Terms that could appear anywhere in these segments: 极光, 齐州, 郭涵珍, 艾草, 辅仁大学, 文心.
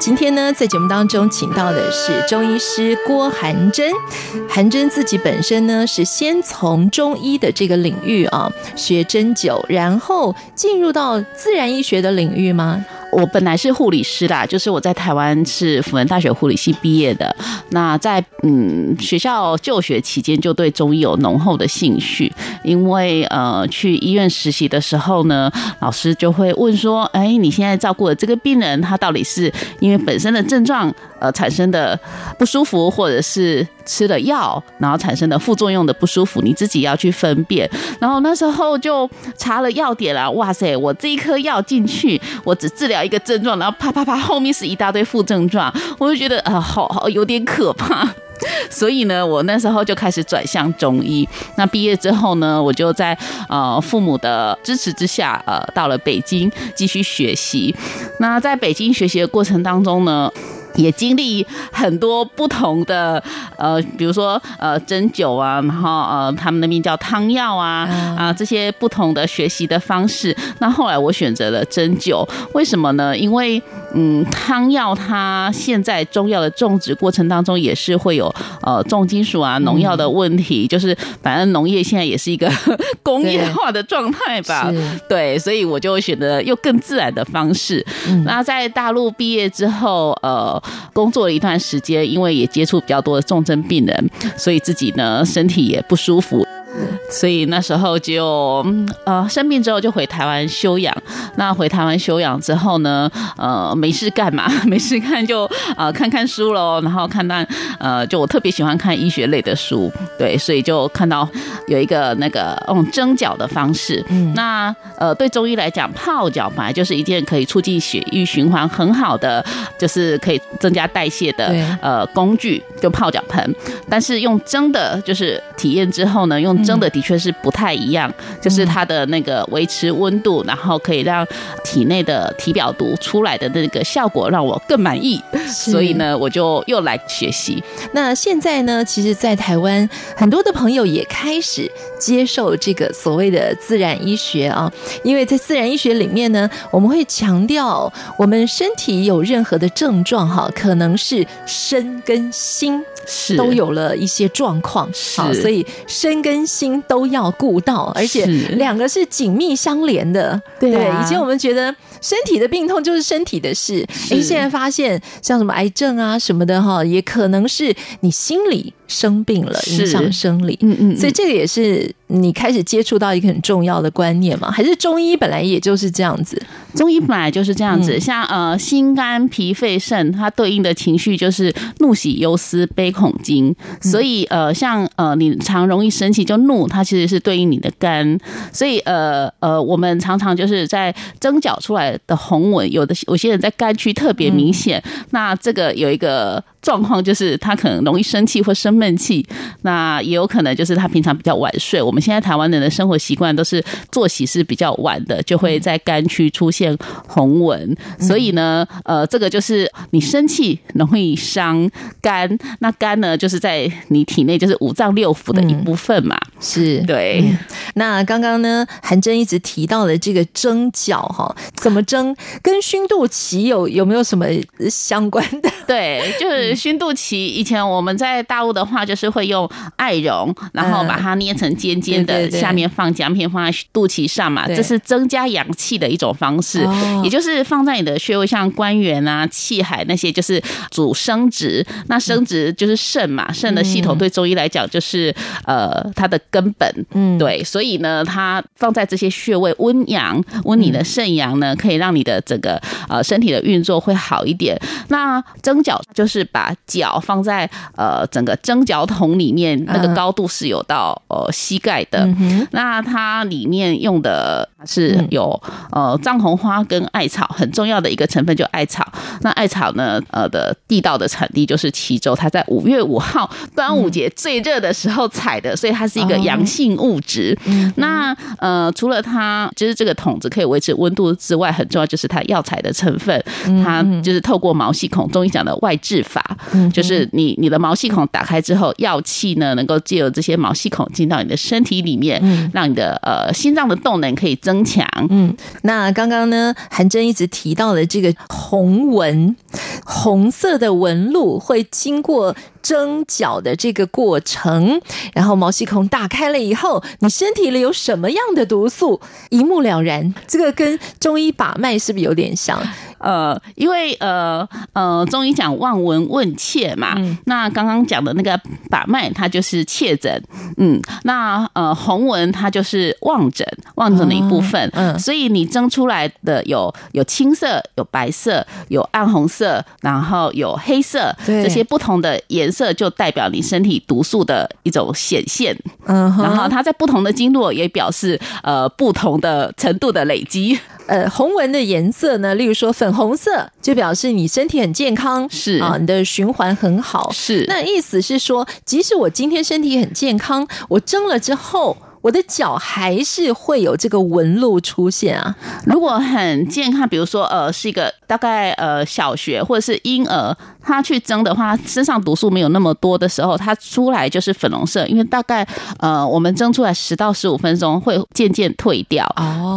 今天呢，在节目当中请到的是中医师郭涵珍。涵珍自己本身呢是先从中医的这个领域啊学针灸，然后进入到自然医学的领域吗？我本来是护理师啦，就是我在台湾是辅仁大学护理系毕业的。那在学校就学期间就对中医有浓厚的兴趣，因为去医院实习的时候呢，老师就会问说，哎，你现在照顾的这个病人，他到底是因为本身的症状产生的不舒服，或者是吃了药然后产生的副作用的不舒服，你自己要去分辨。然后那时候就查了药典啦，哇塞，我这一颗药进去，我只治疗一个症状，然后啪啪啪，后面是一大堆副症状，我就觉得好有点可怕。所以呢，我那时候就开始转向中医。那毕业之后呢，我就在父母的支持之下，到了北京继续学习。那在北京学习的过程当中呢，也经历很多不同的比如说针灸啊，然后他们那边叫汤药啊这些不同的学习的方式。那后来我选择了针灸，为什么呢？因为汤药它现在中药的种植过程当中也是会有重金属啊、农药的问题，就是反正农业现在也是一个工业化的状态吧，对，所以我就选择又更自然的方式。那在大陆毕业之后工作了一段时间，因为也接触比较多的重症病人，所以自己呢身体也不舒服，所以那时候就生病之后就回台湾休养。那回台湾休养之后呢，没事干嘛，没事干就看看书咯，然后看就我特别喜欢看医学类的书，对，所以就看到有一个那个针脚的方式。那对中医来讲，泡脚本来就是一件可以促进血液循环很好的，就是可以增加代谢的工具，就泡脚盆。但是用蒸的，就是体验之后呢，用蒸的的确是不太一样，就是它的那个维持温度，然后可以让体内的体表毒出来的那个效果让我更满意，所以呢我就又来学习。那现在呢，其实在台湾很多的朋友也开始接受这个所谓的自然医学啊，因为在自然医学里面呢，我们会强调我们身体有任何的症状可能是身跟心都有了一些状况，所以身跟心都要顾到，而且两个是紧密相连的。对，以前我们觉得身体的病痛就是身体的事，现在发现像什么癌症啊什么的也可能是你心理生病了，影响生理。所以这个也是你开始接触到一个很重要的观念嘛？还是中医本来也就是这样子？中医本来就是这样子，像心肝脾肺肾，它对应的情绪就是怒喜忧思悲恐惊，所以像你常容易生气就怒，它其实是对应你的肝，所以我们常常就是在蒸脚出来的红纹，有些人在肝区特别明显，那这个有一个状况就是他可能容易生气或生闷气，那也有可能就是他平常比较晚睡。我们现在台湾人的生活习惯都是作息是比较晚的，就会在肝区出现红纹，所以呢这个就是你生气容易伤肝，那肝呢就是在你体内就是五脏六腑的一部分嘛，是，对。那刚刚呢涵珍一直提到了这个蒸脚怎么蒸，跟熏肚脐有没有什么相关的？对，就是熏肚脐，以前我们在大陆的话就是会用艾绒，然后把它捏成尖尖的，下面放姜片放在肚脐上嘛，这是增加阳气的一种方式，也就是放在你的穴位，像关元啊、气海那些，就是主生殖。那生殖就是肾嘛，肾的系统对中医来讲就是它的根本，嗯，对，所以呢，它放在这些穴位温阳，温你的肾阳呢，可以让你的整个身体的运作会好一点。那蒸脚就是把脚放在整个蒸脚桶里面，那个高度是有到膝盖的。嗯、那它里面用的是有藏红花跟艾草，很重要的一个成分就艾草。那艾草呢的地道的产地就是齐州，它在5月5号端午节最热的时候采的，所以它是一个阳性物质。嗯、那除了它就是这个桶子可以维持温度之外，很重要就是它药材的成分，它就是透过毛细孔，中医讲的外治法，就是你的毛细孔打开之后，药气呢能够借由这些毛细孔进到你的身体里面，让你的心脏的动能可以增强。嗯，那刚刚呢，涵珍一直提到了这个红纹，红色的纹路会经过蒸脚的这个过程，然后毛细孔打开了以后，你身体里有什么样的毒素一目了然。这个跟中医把脉是不是有点像？因为中医讲望闻问切嘛，那刚刚讲的那个把脉，它就是切诊，那红纹它就是望诊，望诊的一部分，所以你蒸出来的有青色，有白色，有暗红色，然后有黑色，这些不同的颜色就代表你身体毒素的一种显现，然后它在不同的经络也表示不同的程度的累积。红纹的颜色呢，例如说粉红色就表示你身体很健康，是啊，你的循环很好，是。那意思是说，即使我今天身体很健康，我蒸了之后，我的脚还是会有这个纹路出现啊。如果很健康，比如说是一个大概小学或者是婴儿，他去蒸的话，身上毒素没有那么多的时候，他出来就是粉红色，因为大概我们蒸出来10到15分钟会渐渐退掉，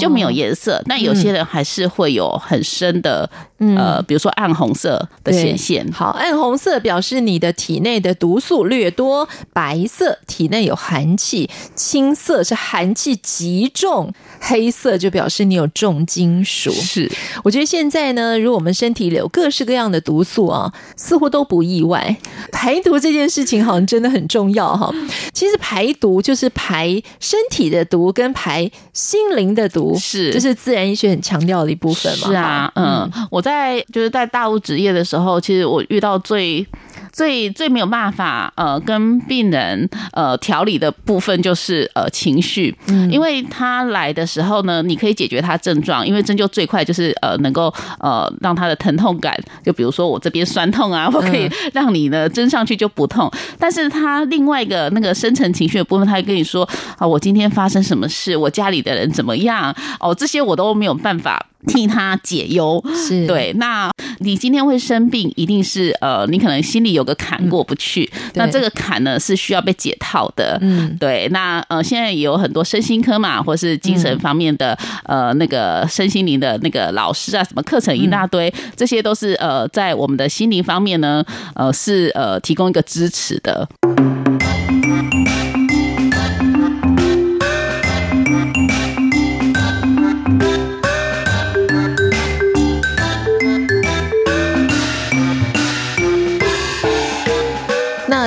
就没有颜色。但有些人还是会有很深的比如说暗红色的显现。好，暗红色表示你的体内的毒素略多，白色体内有寒气，青色是寒气极重，黑色就表示你有重金属。是，我觉得现在呢，如果我们身体里有各式各样的毒素啊，似乎都不意外。排毒这件事情好像真的很重要哈。其实排毒就是排身体的毒跟排心灵的毒，是，这是自然医学很强调的一部分嘛。是啊，我在大陆执业的时候，其实我遇到最没有办法跟病人调理的部分就是情绪，因为他来的时候呢，你可以解决他症状，因为针灸最快就是能够让他的疼痛感，就比如说我这边酸痛啊，我可以让你呢针上去就不痛。但是他另外一个那个深层情绪的部分，他会跟你说啊，我今天发生什么事，我家里的人怎么样哦，这些我都没有办法替他解忧。是，对，那你今天会生病，一定是你可能心里有个坎过不去，那这个坎呢是需要被解套的。对，那现在也有很多身心科嘛，或是精神方面的那个身心灵的那个老师啊，什么课程一大堆，这些都是在我们的心灵方面呢是提供一个支持的。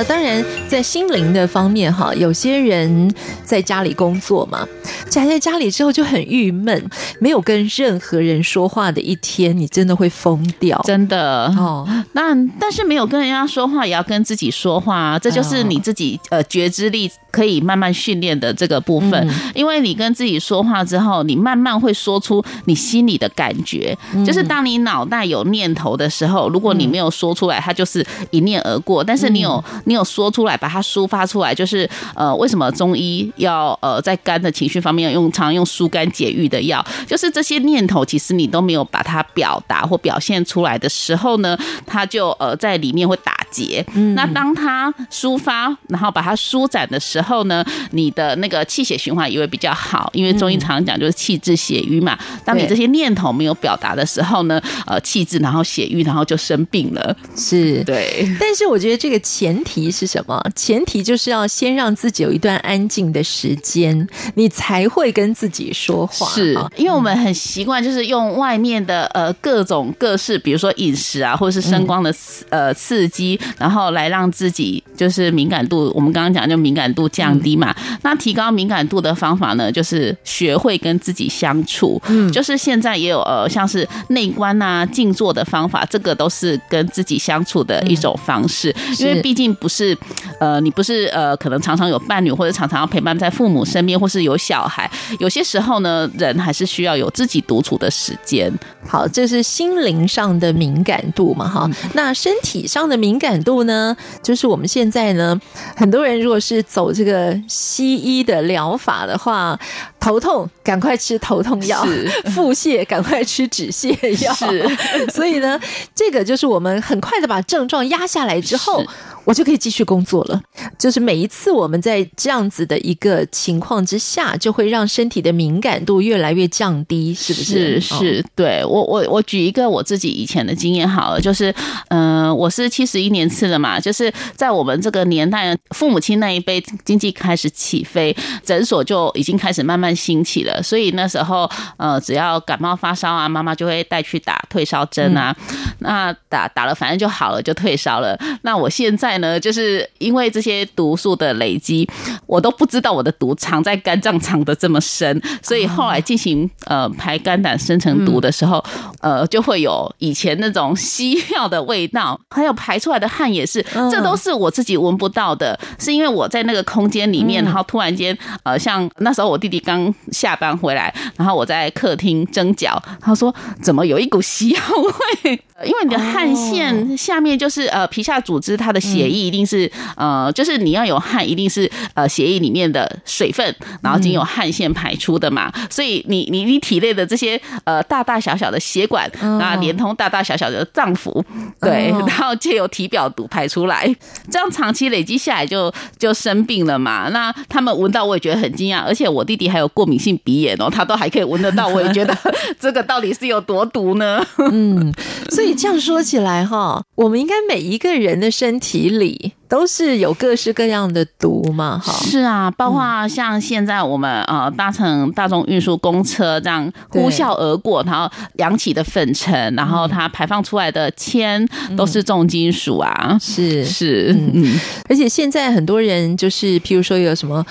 当然在心灵的方面哈，有些人在家里工作嘛，宅在家里之后就很郁闷，没有跟任何人说话的一天，你真的会疯掉，真的哦。那但是没有跟人家说话，也要跟自己说话，这就是你自己觉知力可以慢慢训练的这个部分。因为你跟自己说话之后，你慢慢会说出你心里的感觉，就是当你脑袋有念头的时候，如果你没有说出来，它就是一念而过。但是你有说出来，把它抒发出来，就是为什么中医要在肝的情绪方面常用疏肝解郁的药，就是这些念头其实你都没有把它表达或表现出来的时候呢，它就在里面会打结。那当它抒发，然后把它舒展的时候呢，你的那个气血循环也会比较好，因为中医常讲就是气滞血瘀嘛。当你这些念头没有表达的时候呢，气滞然后血瘀，然后就生病了。是，对。但是我觉得这个前提是什么？前提就是要先让自己有一段安静的时间，你才会跟自己说话。是，因为我们很习惯就是用外面的各种各式，比如说饮食啊，或者是声光的刺激，然后来让自己就是敏感度，我们刚刚讲就敏感度降低嘛。那提高敏感度的方法呢，就是学会跟自己相处。就是现在也有像是内观啊、静坐的方法，这个都是跟自己相处的一种方式。因为毕竟不是你不是可能常常有伴侣，或者常常要陪伴在父母身边，或是有小孩，有些时候呢，人还是需要有自己独处的时间。好，这是心灵上的敏感度嘛，哈。那身体上的敏感度呢，就是我们现在呢，很多人如果是走这个西医的疗法的话，头痛赶快吃头痛药，腹泻赶快吃止泻药，所以呢，这个就是我们很快的把症状压下来之后，我就可以继续工作了。就是每一次我们在这样子的一个情况之下，就会让身体的敏感度越来越降低，是不是？是，对。我举一个我自己以前的经验好了，就是我是71年次的嘛，就是在我们这个年代，父母亲那一辈经济开始起飞，诊所就已经开始慢慢兴起了，所以那时候只要感冒发烧啊，妈妈就会带去打退烧针啊，那打了反正就好了，就退烧了。那我现在呢，就是因为这些毒素的累积，我都不知道我的毒藏在肝脏藏得这么深，所以后来进行排肝胆生成毒的时候，就会有以前那种西药的味道，还有排出来的汗也是，这都是我自己闻不到的，是因为我在那个空间里面，然后突然间像那时候我弟弟刚下班回来，然后我在客厅蒸饺，他说怎么有一股西药味？因为你的汗腺下面就是皮下组织，它的血液一定是就是你要有汗，一定是血液里面的水分，然后经由汗腺排出的嘛，所以你体内的这些大大小小的血管啊，连通大大小小的脏腑，对，然后藉由体表毒排出来，这样长期累积下来就生病了嘛。那他们闻到我也觉得很惊讶，而且我弟弟还有过敏性鼻炎哦，他都还可以闻得到，我也觉得这个到底是有多毒呢？所以。这样说起来哈，我们应该每一个人的身体里都是有各式各样的毒嘛，哈。是啊，包括像现在我们搭乘大众运输公车这样呼啸而过，然后扬起的粉尘，然后它排放出来的铅都是重金属啊。是，而且现在很多人就是，譬如说有什么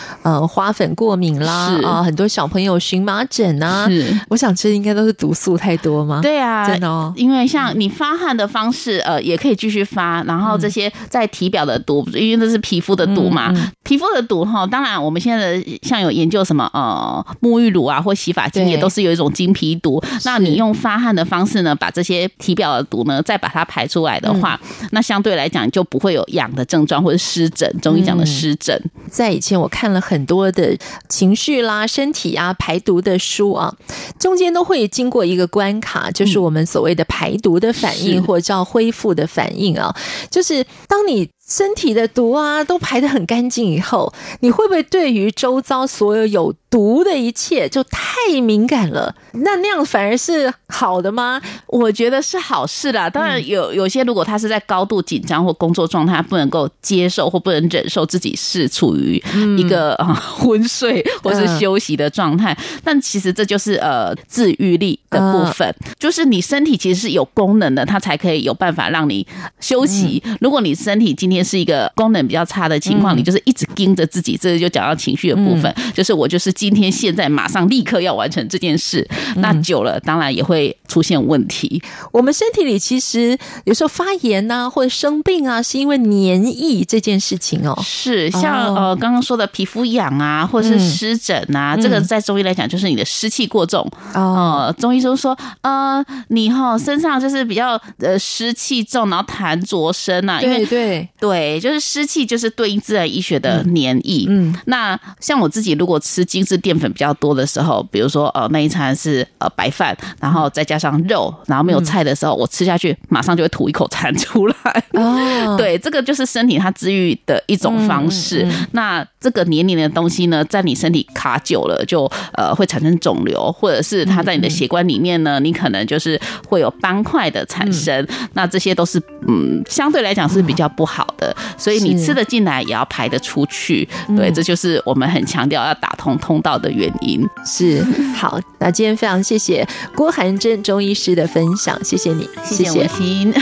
花粉过敏啦，啊，很多小朋友荨麻疹啊，我想这应该都是毒素太多吗？对啊，真的哦。因为像你发汗的方式，也可以继续发，然后这些在体表的毒，因为这是皮肤的毒嘛，皮肤的毒哈，当然我们现在的像有研究什么沐浴乳啊或洗发精也都是有一种经皮毒，那你用发汗的方式呢，把这些体表的毒呢再把它排出来的话，那相对来讲就不会有痒的症状或者湿疹，中医讲的湿疹。在以前我看了很多的情绪啦、身体啊、排毒的书啊，中间都会经过一个关卡，就是我们所谓的排毒的反应，或者叫恢复的反应啊，就是当你身体的毒啊都排得很干净以后，你会不会对于周遭所有毒的一切就太敏感了？那样反而是好的吗？我觉得是好事啦。当然有些如果他是在高度紧张或工作状态，他不能够接受或不能忍受自己是处于一个昏睡或是休息的状态，但其实这就是自愈力的部分，就是你身体其实是有功能的，它才可以有办法让你休息。如果你身体今天是一个功能比较差的情况，你就是一直盯着自己，这就讲到情绪的部分，就是我就是今天现在马上立刻要完成这件事，那久了当然也会出现问题。我们身体里其实有时候发炎啊或者生病啊，是因为黏液这件事情哦。是，像刚刚说的皮肤痒啊或者是湿疹啊，这个在中医来讲就是你的湿气过重中医就说你身上就是比较湿气重，然后痰浊身啊，因为对，就是湿气就是对应自然医学的黏液。那像我自己如果吃精致淀粉比较多的时候，比如说那一餐是白饭，然后再加上肉，然后没有菜的时候，我吃下去马上就会吐一口痰出来。对，这个就是身体它治愈的一种方式。那这个黏黏的东西呢，在你身体卡久了，就会产生肿瘤，或者是它在你的血管里面呢，你可能就是会有斑块的产生。那这些都是相对来讲是比较不好的，所以你吃得进来也要排得出去。对，这就是我们很强调要打通通道的原因。是，好，那今天非常谢谢郭涵珍中医师的分享，谢谢你，谢谢文心。